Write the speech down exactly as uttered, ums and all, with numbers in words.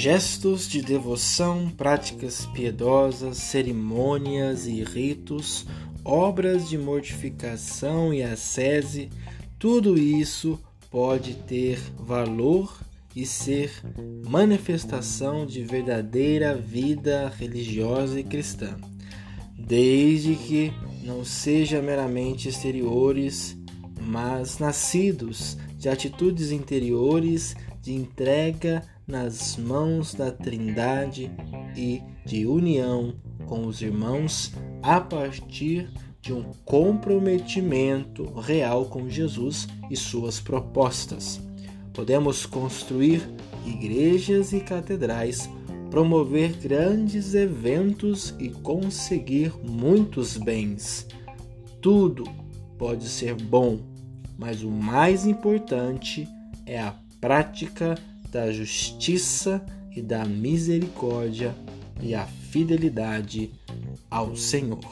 Gestos de devoção, práticas piedosas, cerimônias e ritos, obras de mortificação e ascese, tudo isso pode ter valor e ser manifestação de verdadeira vida religiosa e cristã, desde que não seja meramente exteriores, mas nascidos de atitudes interiores de entrega nas mãos da Trindade e de união com os irmãos a partir de um comprometimento real com Jesus e suas propostas. Podemos construir igrejas e catedrais, promover grandes eventos e conseguir muitos bens. Tudo pode ser bom, mas o mais importante é a prática da justiça e da misericórdia e a fidelidade ao Senhor.